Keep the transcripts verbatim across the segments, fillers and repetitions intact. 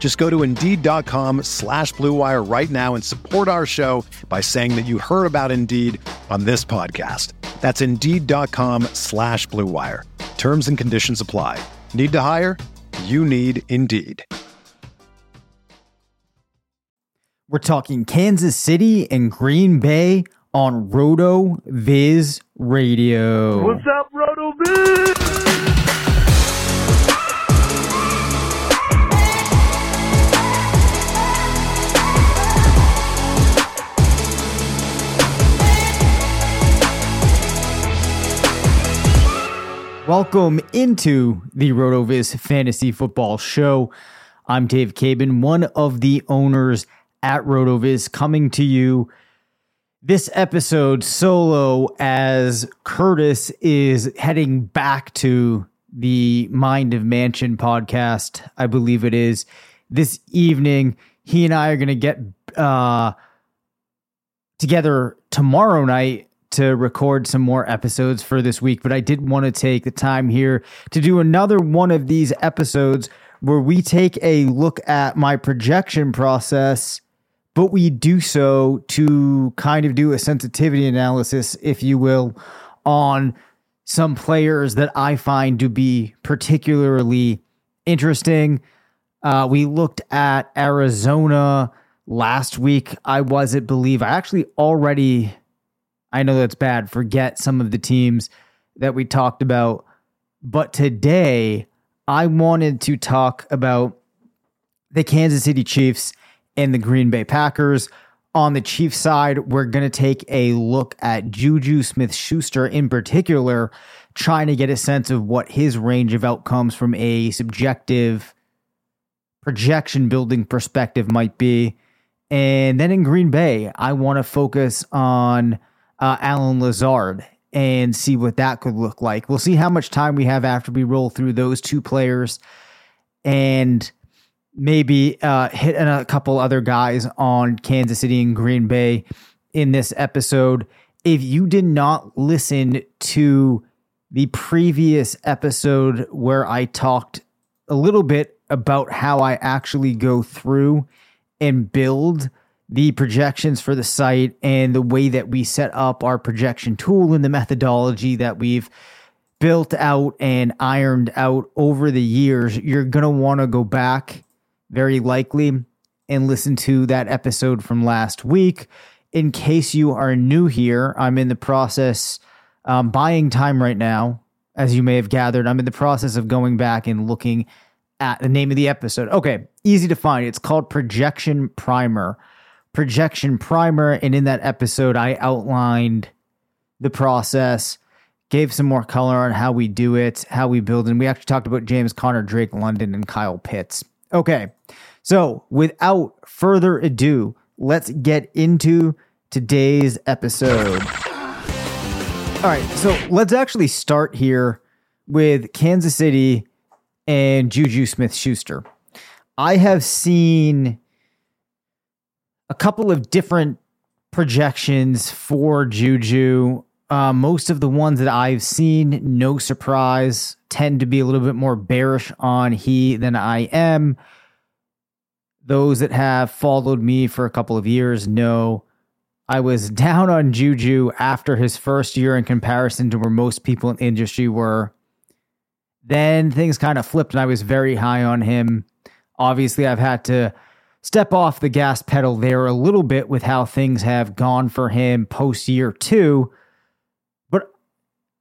Just go to Indeed.com slash Blue Wire right now and support our show by saying that you heard about Indeed on this podcast. That's Indeed.com slash Blue Wire. Terms and conditions apply. Need to hire? You need Indeed. We're talking Kansas City and Green Bay on RotoViz Radio. What's up, RotoViz? Welcome into the RotoViz Fantasy Football Show. I'm Dave Cabin, one of the owners at RotoViz, coming to you this episode solo as Curtis is heading back to the Mind of Mansion podcast, I believe it is, this evening. He and I are going to get uh, together tomorrow night to record some more episodes for this week, but I did want to take the time here to do another one of these episodes where we take a look at my projection process, but we do so to kind of do a sensitivity analysis, if you will, on some players that I find to be particularly interesting. Uh, we looked at Arizona last week. I wasn't believe I actually already... I know that's bad. Forget some of the teams that we talked about. But today, I wanted to talk about the Kansas City Chiefs and the Green Bay Packers. On the Chiefs side, we're going to take a look at Juju Smith-Schuster in particular, trying to get a sense of what his range of outcomes from a subjective projection building perspective might be. And then in Green Bay, I want to focus on Uh, Allen Lazard and see what that could look like. We'll see how much time we have after we roll through those two players and maybe uh, hit a couple other guys on Kansas City and Green Bay in this episode. If you did not listen to the previous episode where I talked a little bit about how I actually go through and build the projections for the site and the way that we set up our projection tool and the methodology that we've built out and ironed out over the years, you're going to want to go back very likely and listen to that episode from last week. In case you are new here, I'm in the process um, buying time right now. As you may have gathered, I'm in the process of going back and looking at the name of the episode. Okay, easy to find. It's called Projection Primer. Projection Primer, and in that episode I outlined the process, gave some more color on how we do it, how we build, and we actually talked about James Conner, Drake London, and Kyle Pitts. Okay, so without further ado, let's get into today's episode. All right, so let's actually start here with Kansas City and Juju Smith-Schuster. I have seen a couple of different projections for Juju. Uh, most of the ones that I've seen, no surprise, tend to be a little bit more bearish on he than I am. Those that have followed me for a couple of years know I was down on Juju after his first year in comparison to where most people in the industry were. Then things kind of flipped and I was very high on him. Obviously, I've had to step off the gas pedal there a little bit with how things have gone for him post year two. But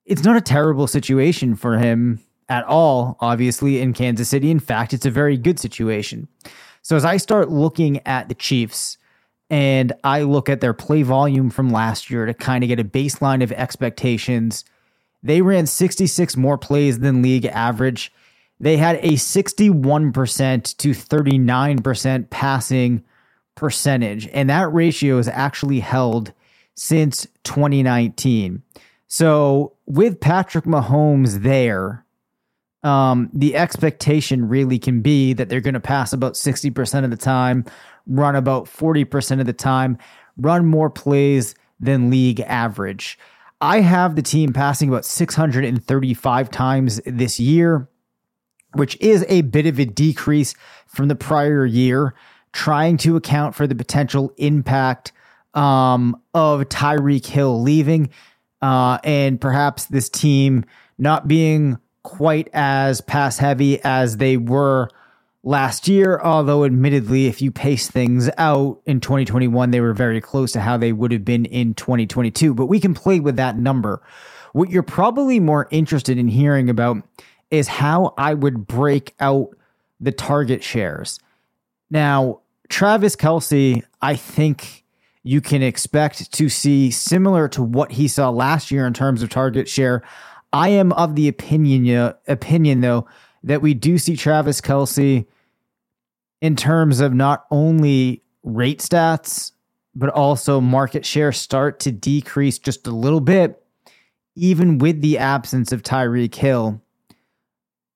it's not a terrible situation for him at all, obviously, in Kansas City. In fact, it's a very good situation. So as I start looking at the Chiefs and I look at their play volume from last year to kind of get a baseline of expectations, they ran sixty-six more plays than league average. They had a sixty-one percent to thirty-nine percent passing percentage, and that ratio is actually held since twenty nineteen. So with Patrick Mahomes there, um, the expectation really can be that they're going to pass about sixty percent of the time, run about forty percent of the time, run more plays than league average. I have the team passing about six hundred thirty-five times this year, which is a bit of a decrease from the prior year, trying to account for the potential impact um, of Tyreek Hill leaving uh, and perhaps this team not being quite as pass heavy as they were last year. Although admittedly, if you pace things out in twenty twenty-one, they were very close to how they would have been in twenty twenty-two, but we can play with that number. What you're probably more interested in hearing about is how I would break out the target shares. Now, Travis Kelce, I think you can expect to see similar to what he saw last year in terms of target share. I am of the opinion, uh, opinion though, that we do see Travis Kelce in terms of not only rate stats, but also market share start to decrease just a little bit, even with the absence of Tyreek Hill.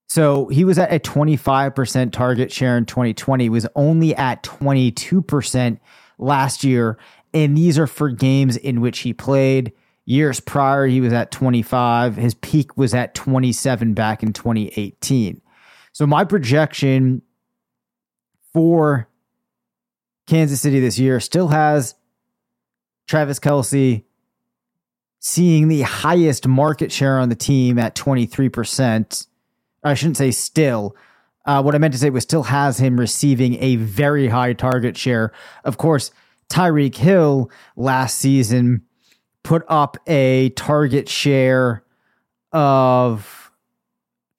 So he was at a twenty-five percent target share in twenty twenty. He was only at twenty-two percent last year. And these are for games in which he played. Years prior, he was at twenty-five. His peak was at twenty-seven back in twenty eighteen. So my projection for Kansas City this year still has Travis Kelce seeing the highest market share on the team at twenty-three percent. I shouldn't say still. Uh, what I meant to say was still has him receiving a very high target share. Of course, Tyreek Hill last season put up a target share of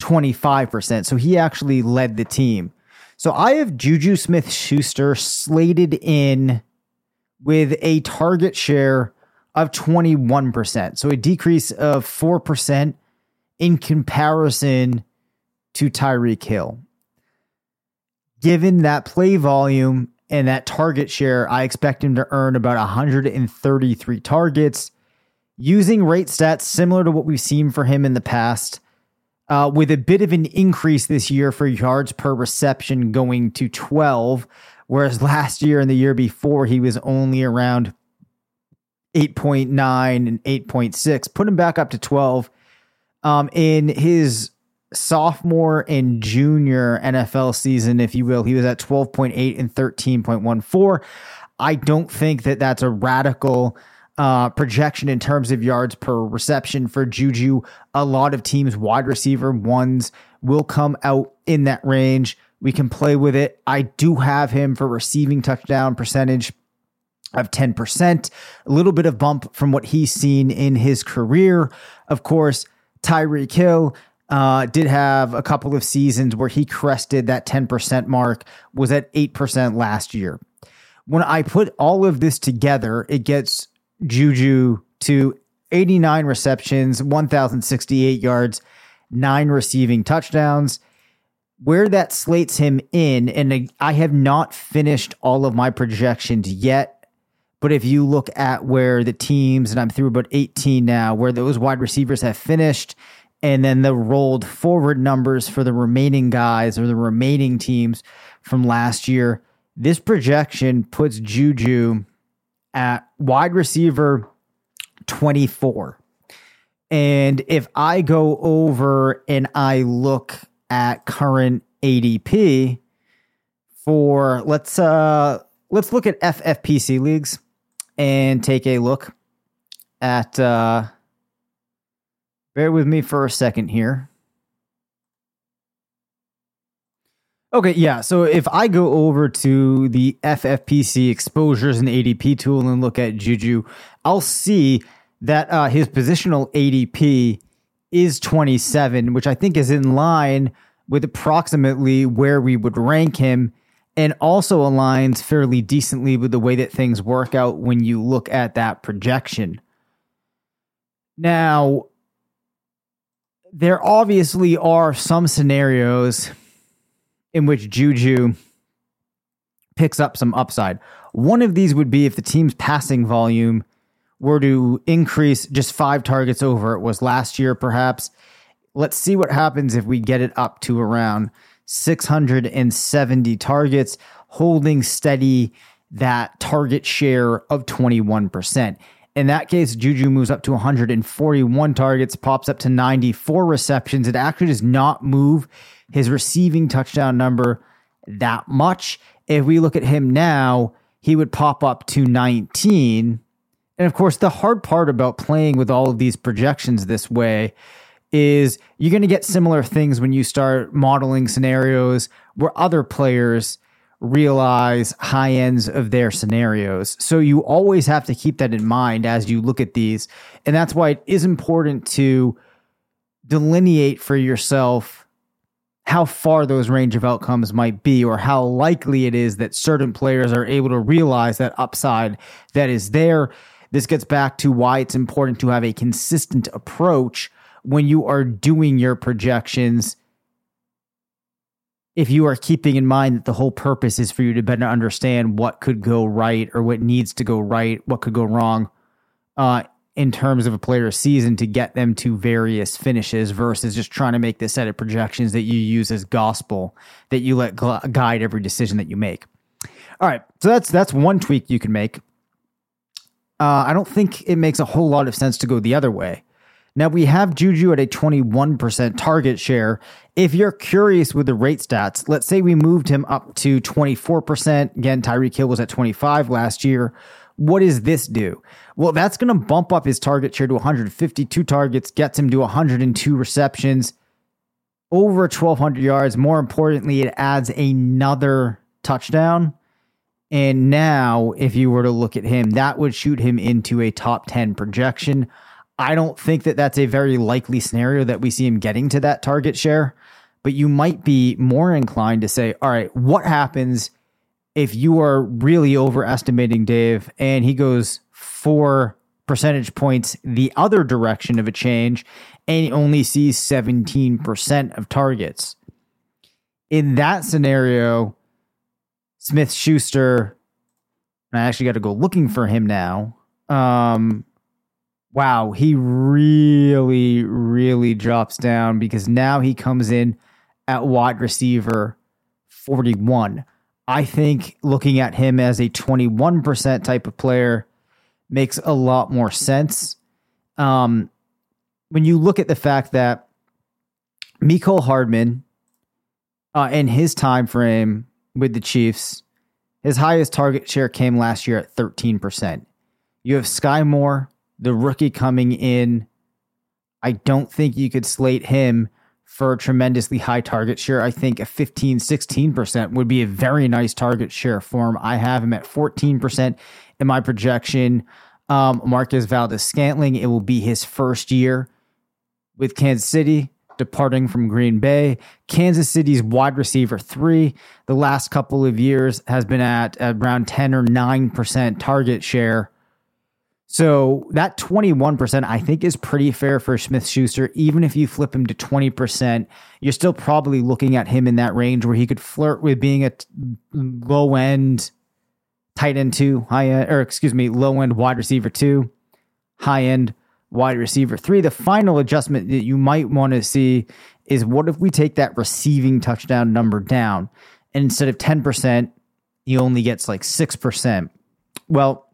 twenty-five percent. So he actually led the team. So I have Juju Smith-Schuster slated in with a target share of twenty-one percent. So a decrease of four percent in comparison to Tyreek Hill. Given that play volume and that target share, I expect him to earn about one hundred thirty-three targets using rate stats similar to what we've seen for him in the past, uh, with a bit of an increase this year for yards per reception going to twelve, whereas last year and the year before he was only around eight point nine and eight point six. Put him back up to twelve. Um, in his sophomore and junior N F L season, if you will, he was at twelve point eight and thirteen point one four. I don't think that that's a radical uh, projection in terms of yards per reception for Juju. A lot of teams' wide receiver ones will come out in that range. We can play with it. I do have him for receiving touchdown percentage of ten percent, a little bit of bump from what he's seen in his career. Of course, Tyreek Hill Uh, did have a couple of seasons where he crested that ten percent mark, was at eight percent last year. When I put all of this together, it gets Juju to eighty-nine receptions, one thousand sixty-eight yards, nine receiving touchdowns. Where that slates him in, and I have not finished all of my projections yet, but if you look at where the teams, and I'm through about eighteen now, where those wide receivers have finished, and then the rolled forward numbers for the remaining guys or the remaining teams from last year, this projection puts Juju at wide receiver twenty-four. And if I go over and I look at current A D P for, let's uh, let's look at F F P C leagues and take a look at... Uh, Bear with me for a second here. Okay, yeah. So if I go over to the F F P C exposures and A D P tool and look at Juju, I'll see that uh, his positional A D P is twenty-seven, which I think is in line with approximately where we would rank him, and also aligns fairly decently with the way that things work out when you look at that projection. Now, there obviously are some scenarios in which Juju picks up some upside. One of these would be if the team's passing volume were to increase just five targets over it was last year, perhaps. Let's see what happens if we get it up to around six hundred seventy targets, holding steady that target share of twenty-one percent. In that case, Juju moves up to one hundred forty-one targets, pops up to ninety-four receptions. It actually does not move his receiving touchdown number that much. If we look at him now, he would pop up to nineteen. And of course, the hard part about playing with all of these projections this way is you're going to get similar things when you start modeling scenarios where other players realize high ends of their scenarios. So you always have to keep that in mind as you look at these. And that's why it is important to delineate for yourself how far those range of outcomes might be, or how likely it is that certain players are able to realize that upside that is there. This gets back to why it's important to have a consistent approach when you are doing your projections, if you are keeping in mind that the whole purpose is for you to better understand what could go right, or what needs to go right, what could go wrong uh, in terms of a player's season to get them to various finishes, versus just trying to make this set of projections that you use as gospel, that you let gl- guide every decision that you make. All right, so that's that's one tweak you can make. Uh, I don't think it makes a whole lot of sense to go the other way. Now, we have Juju at a twenty-one percent target share. If you're curious with the rate stats, let's say we moved him up to twenty-four percent. Again, Tyreek Hill was at twenty-five last year. What does this do? Well, that's going to bump up his target share to one hundred fifty-two targets, gets him to one hundred two receptions, over twelve hundred yards. More importantly, it adds another touchdown. And now, if you were to look at him, that would shoot him into a top ten projection. I don't think that that's a very likely scenario that we see him getting to that target share, but you might be more inclined to say, all right, what happens if you are really overestimating Dave and he goes four percentage points the other direction of a change and he only sees seventeen percent of targets? In that scenario, Smith-Schuster, and I actually got to go looking for him now, um... wow, he really, really drops down, because now he comes in at wide receiver forty-one. I think looking at him as a twenty-one percent type of player makes a lot more sense. Um, when you look at the fact that Mecole Hardman, uh, in his time frame with the Chiefs, his highest target share came last year at thirteen percent. You have Sky Moore, the rookie, coming in. I don't think you could slate him for a tremendously high target share. I think a fifteen, sixteen percent would be a very nice target share for him. I have him at fourteen percent in my projection. Um, Marquez Valdes-Scantling, it will be his first year with Kansas City, departing from Green Bay. Kansas City's wide receiver three, the last couple of years, has been at around ten or nine percent target share. So that twenty-one percent, I think, is pretty fair for Smith-Schuster. Even if you flip him to twenty percent, you're still probably looking at him in that range where he could flirt with being a low-end tight end two, high-end, or excuse me, low-end wide receiver two, high-end wide receiver three. The final adjustment that you might want to see is, what if we take that receiving touchdown number down, and instead of ten percent, he only gets like six percent? Well,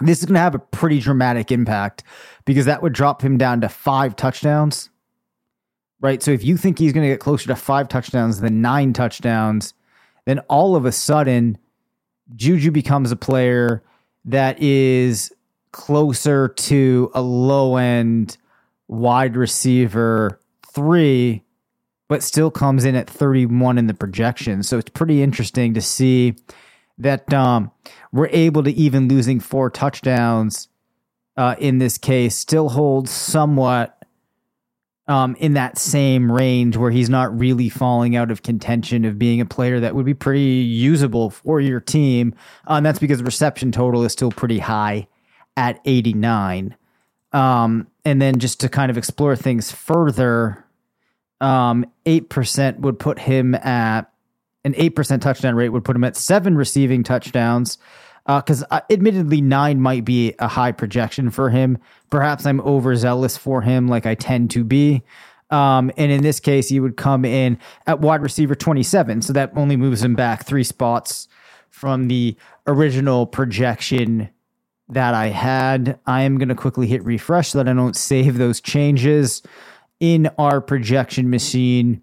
this is going to have a pretty dramatic impact, because that would drop him down to five touchdowns, right? So if you think he's going to get closer to five touchdowns than nine touchdowns, then all of a sudden Juju becomes a player that is closer to a low-end wide receiver three, but still comes in at thirty-one in the projection. So it's pretty interesting to see that um, we're able to, even losing four touchdowns uh, in this case, still hold somewhat um, in that same range where he's not really falling out of contention of being a player that would be pretty usable for your team. Uh, and that's because the reception total is still pretty high at eighty-nine. Um, and then just to kind of explore things further, um, eight percent would put him at an eight percent touchdown rate would put him at seven receiving touchdowns. Uh, cause uh, admittedly nine might be a high projection for him. Perhaps I'm overzealous for him, like I tend to be. Um, and in this case, he would come in at wide receiver twenty-seven. So that only moves him back three spots from the original projection that I had. I am going to quickly hit refresh so that I don't save those changes in our projection machine.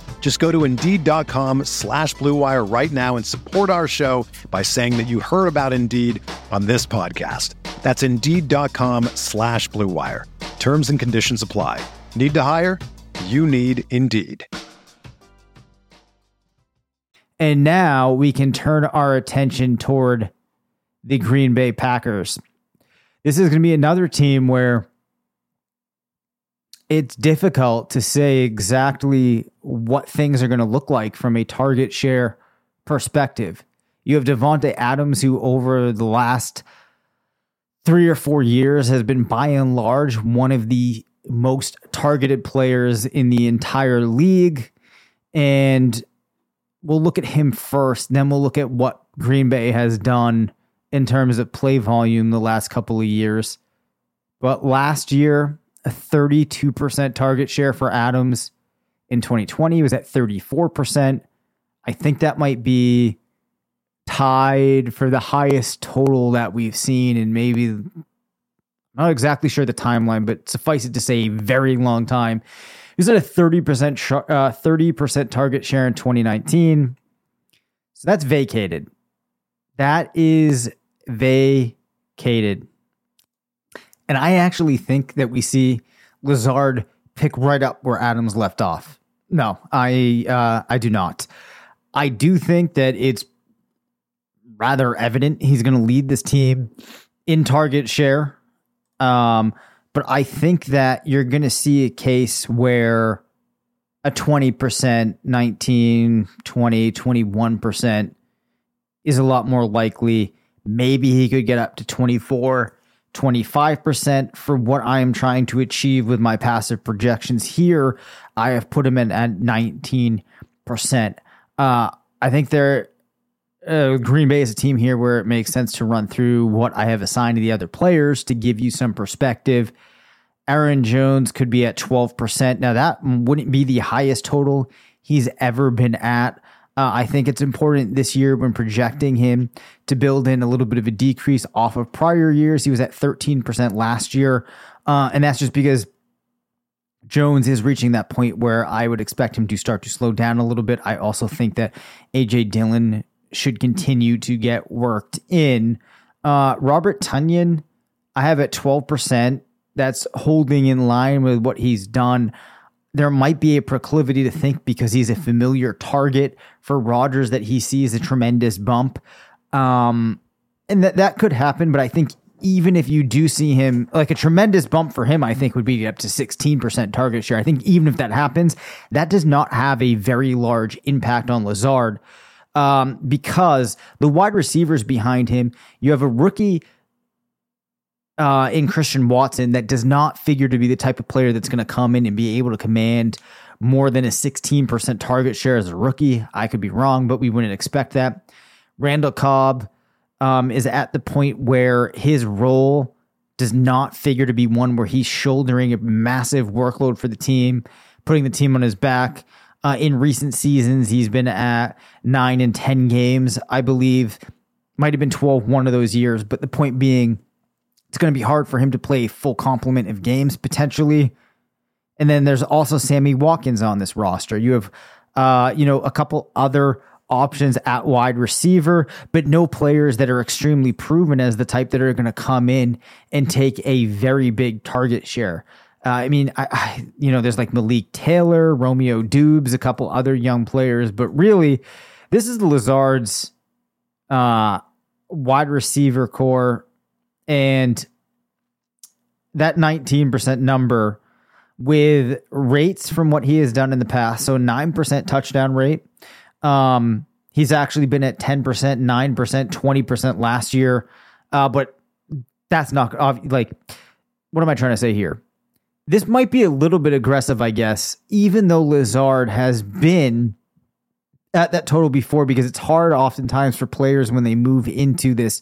Just go to Indeed.com slash Blue Wire right now and support our show by saying that you heard about Indeed on this podcast. That's Indeed.com slash Blue Wire. Terms and conditions apply. Need to hire? You need Indeed. And now we can turn our attention toward the Green Bay Packers. This is going to be another team where it's difficult to say exactly what things are going to look like from a target share perspective. You have Davante Adams, who over the last three or four years has been by and large one of the most targeted players in the entire league. And we'll look at him first, then we'll look at what Green Bay has done in terms of play volume the last couple of years. But last year, a thirty-two percent target share for Adams. In twenty twenty, he was at thirty-four percent. I think that might be tied for the highest total that we've seen in maybe, I'm not exactly sure the timeline, but suffice it to say, a very long time. He was at a thirty percent, uh, thirty percent target share in twenty nineteen. So that's vacated. That is vacated. And I actually think that we see Lazard pick right up where Adams left off. No, I uh, I do not. I do think that it's rather evident he's going to lead this team in target share. Um, but I think that you're going to see a case where a twenty percent, nineteen, twenty, twenty-one percent is a lot more likely. Maybe he could get up to twenty-four percent. twenty-five percent for what I am trying to achieve with my passive projections here. I have put him in at nineteen percent. Uh, I think they're uh, Green Bay is a team here where it makes sense to run through what I have assigned to the other players to give you some perspective. Aaron Jones could be at twelve percent. Now that wouldn't be the highest total he's ever been at. Uh, I think it's important this year when projecting him to build in a little bit of a decrease off of prior years. He was at thirteen percent last year. Uh, and that's just because Jones is reaching that point where I would expect him to start to slow down a little bit. I also think that A J Dillon should continue to get worked in. Uh, Robert Tunyon, I have at twelve percent. That's holding in line with what he's done. There might be a proclivity to think because he's a familiar target for Rodgers that he sees a tremendous bump. Um, and that, that could happen. But I think even if you do see him, like a tremendous bump for him, I think would be up to sixteen percent target share. I think even if that happens, that does not have a very large impact on Lazard um, because the wide receivers behind him, you have a rookie Uh, in Christian Watson that does not figure to be the type of player that's going to come in and be able to command more than a sixteen percent target share as a rookie. I could be wrong, but we wouldn't expect that. Randall Cobb, um, is at the point where his role does not figure to be one where he's shouldering a massive workload for the team, putting the team on his back. Uh, in recent seasons, he's been at nine and ten games, I believe. Might have been twelve one of those years, but the point being, it's going to be hard for him to play a full complement of games, potentially. And then there's also Sammy Watkins on this roster. You have, uh, you know, a couple other options at wide receiver, but no players that are extremely proven as the type that are going to come in and take a very big target share. Uh, I mean, I, I, you know, there's like Malik Taylor, Romeo Dubes, a couple other young players, but really this is Lazard's uh, wide receiver core, and that nineteen percent number with rates from what he has done in the past. So nine percent touchdown rate. Um, he's actually been at ten percent, nine percent, twenty percent last year. Uh, but that's not like, what am I trying to say here? This might be a little bit aggressive, I guess, even though Lazard has been at that total before, because it's hard oftentimes for players when they move into this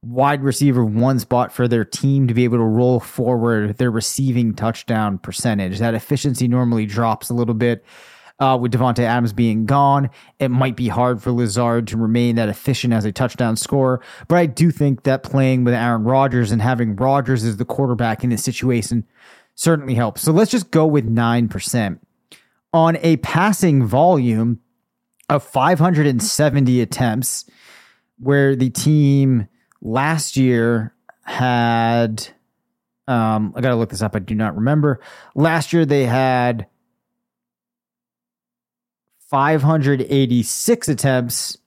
wide receiver one spot for their team to be able to roll forward their receiving touchdown percentage. That efficiency normally drops a little bit. Uh, with Davante Adams being gone, it might be hard for Lazard to remain that efficient as a touchdown scorer. But I do think that playing with Aaron Rodgers and having Rodgers as the quarterback in this situation certainly helps. So let's just go with nine percent. On a passing volume of five hundred seventy attempts, where the team last year had, um, I got to look this up. I do not remember. Last year they had five hundred eighty-six attempts.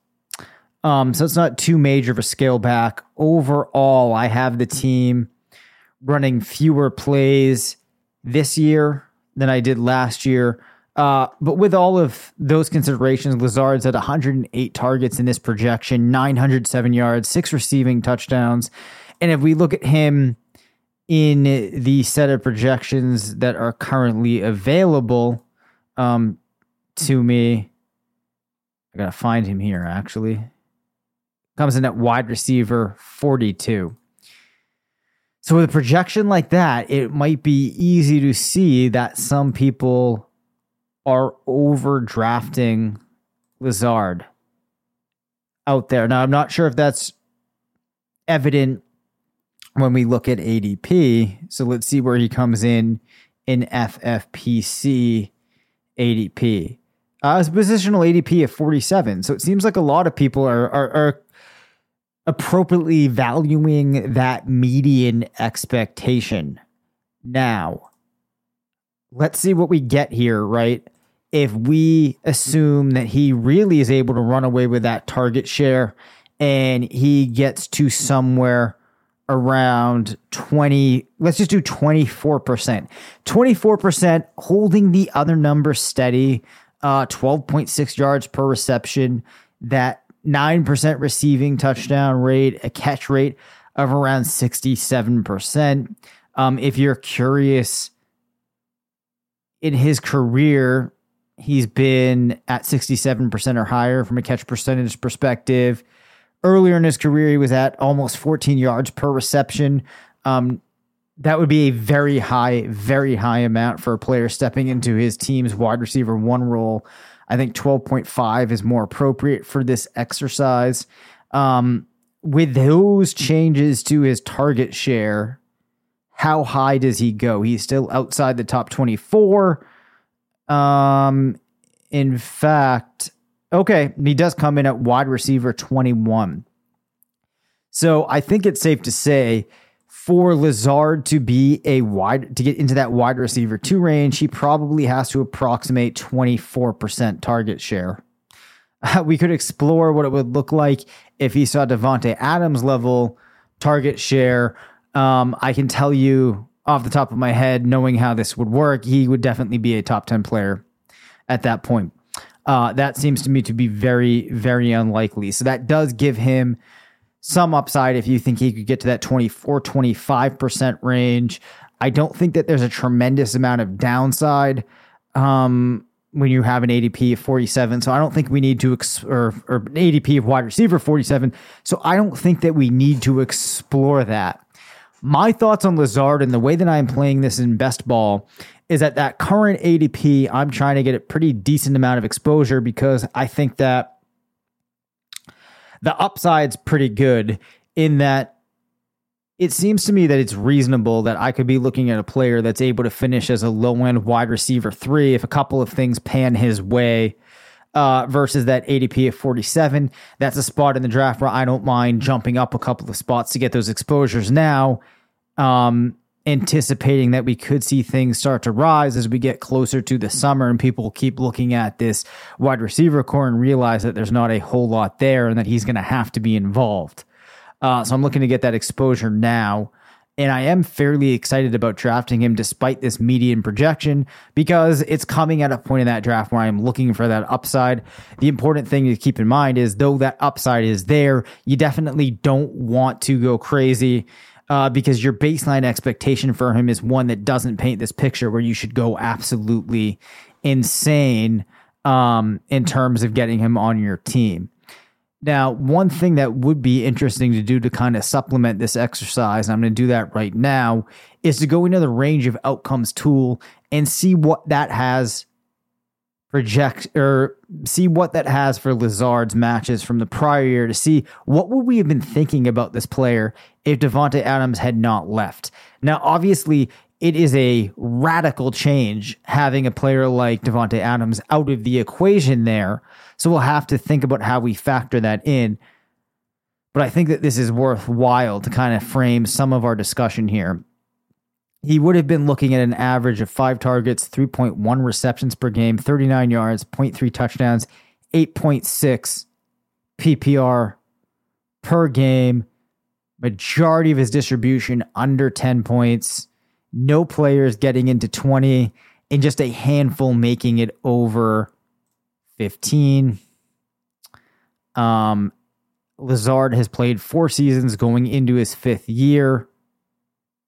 Um, so it's not too major of a scale back. Overall, I have the team running fewer plays this year than I did last year. Uh, but with all of those considerations, Lazard's at one hundred eight targets in this projection, nine hundred seven yards, six receiving touchdowns. And if we look at him in the set of projections that are currently available um, to me, I got to find him here, actually. Comes in at wide receiver forty-two. So with a projection like that, it might be easy to see that some people are overdrafting Lazard out there. Now, I'm not sure if that's evident when we look at A D P. So let's see where he comes in in F F P C A D P. Uh, his positional A D P of forty-seven. So it seems like a lot of people are are, are appropriately valuing that median expectation. Now, let's see what we get here, right? If we assume that he really is able to run away with that target share and he gets to somewhere around twenty, let's just do twenty-four percent. twenty-four percent, holding the other number steady, uh, twelve point six yards per reception, that nine percent receiving touchdown rate, a catch rate of around sixty-seven percent. Um, if you're curious, in his career, he's been at sixty-seven percent or higher from a catch percentage perspective. Earlier in his career, he was at almost fourteen yards per reception. Um, that would be a very high, very high amount for a player stepping into his team's wide receiver one role. I think twelve point five is more appropriate for this exercise. Um, with those changes to his target share, how high does he go? He's still outside the top twenty-four. Um, in fact, okay, he does come in at wide receiver twenty-one. So I think it's safe to say for Lazard to be a wide, to get into that wide receiver two range, he probably has to approximate twenty-four percent target share. Uh, we could explore what it would look like if he saw Davante Adams level target share. Um, I can tell you off the top of my head, knowing how this would work, he would definitely be a top ten player at that point. Uh, that seems to me to be very, very unlikely. So that does give him some upside if you think he could get to that twenty-four, twenty-five percent range. I don't think that there's a tremendous amount of downside. Um, when you have an A D P of forty-seven. So I don't think we need to, ex- or, or an A D P of wide receiver forty-seven. So I don't think that we need to explore that. My thoughts on Lazard and the way that I'm playing this in best ball is that that current A D P, I'm trying to get a pretty decent amount of exposure because I think that the upside's pretty good in that it seems to me that it's reasonable that I could be looking at a player that's able to finish as a low-end wide receiver three if a couple of things pan his way uh, versus that A D P of forty-seven. That's a spot in the draft where I don't mind jumping up a couple of spots to get those exposures now, um, anticipating that we could see things start to rise as we get closer to the summer and people keep looking at this wide receiver core and realize that there's not a whole lot there and that he's going to have to be involved. Uh, so I'm looking to get that exposure now, and I am fairly excited about drafting him despite this median projection because it's coming at a point in that draft where I'm looking for that upside. The important thing to keep in mind is though that upside is there, you definitely don't want to go crazy uh, because your baseline expectation for him is one that doesn't paint this picture where you should go absolutely insane um, in terms of getting him on your team. Now, one thing that would be interesting to do to kind of supplement this exercise, and I'm going to do that right now, is to go into the range of outcomes tool and see what that has project or see what that has for Lazard's matches from the prior year to see what would we have been thinking about this player if Davante Adams had not left. Now, obviously, it is a radical change having a player like Davante Adams out of the equation there. So we'll have to think about how we factor that in. But I think that this is worthwhile to kind of frame some of our discussion here. He would have been looking at an average of five targets, three point one receptions per game, thirty-nine yards, zero point three touchdowns, eight point six P P R per game. Majority of his distribution under ten points. No players getting into twenty and just a handful making it over fifteen. Um, Lazard has played four seasons going into his fifth year.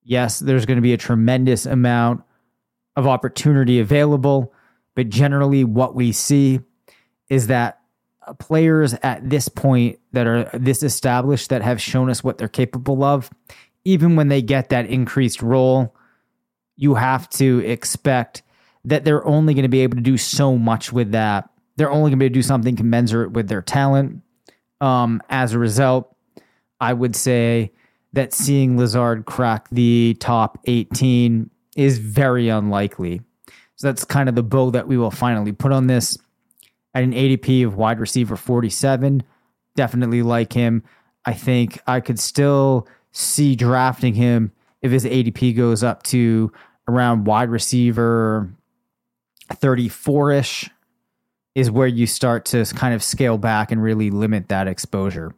Yes, there's going to be a tremendous amount of opportunity available, but generally what we see is that players at this point that are this established that have shown us what they're capable of, even when they get that increased role, you have to expect that they're only going to be able to do so much with that. They're only going to be able to do something commensurate with their talent. Um, as a result, I would say that seeing Lazard crack the top eighteen is very unlikely. So that's kind of the bow that we will finally put on this. At an A D P of wide receiver forty-seven, definitely like him. I think I could still see drafting him if his A D P goes up to around wide receiver thirty-four-ish. Is where you start to kind of scale back and really limit that exposure.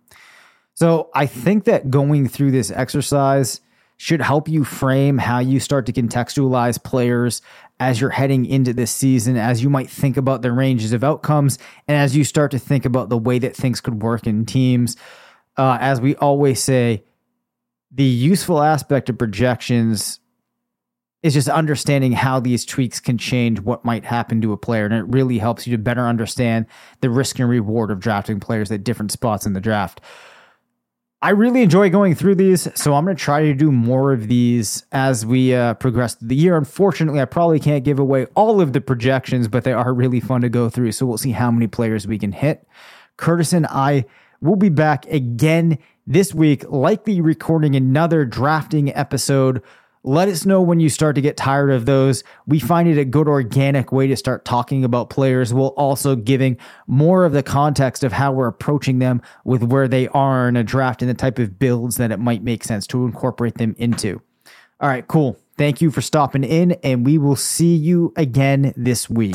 So I think that going through this exercise should help you frame how you start to contextualize players as you're heading into this season, as you might think about the ranges of outcomes, and as you start to think about the way that things could work in teams. Uh, as we always say, the useful aspect of projections is just understanding how these tweaks can change what might happen to a player. And it really helps you to better understand the risk and reward of drafting players at different spots in the draft. I really enjoy going through these, so I'm going to try to do more of these as we uh, progress through the year. Unfortunately, I probably can't give away all of the projections, but they are really fun to go through. So we'll see how many players we can hit. Curtis and I will be back again this week, likely recording another drafting episode. Let us know when you start to get tired of those. We find it a good organic way to start talking about players while also giving more of the context of how we're approaching them with where they are in a draft and the type of builds that it might make sense to incorporate them into. All right, cool. Thank you for stopping in, and we will see you again this week.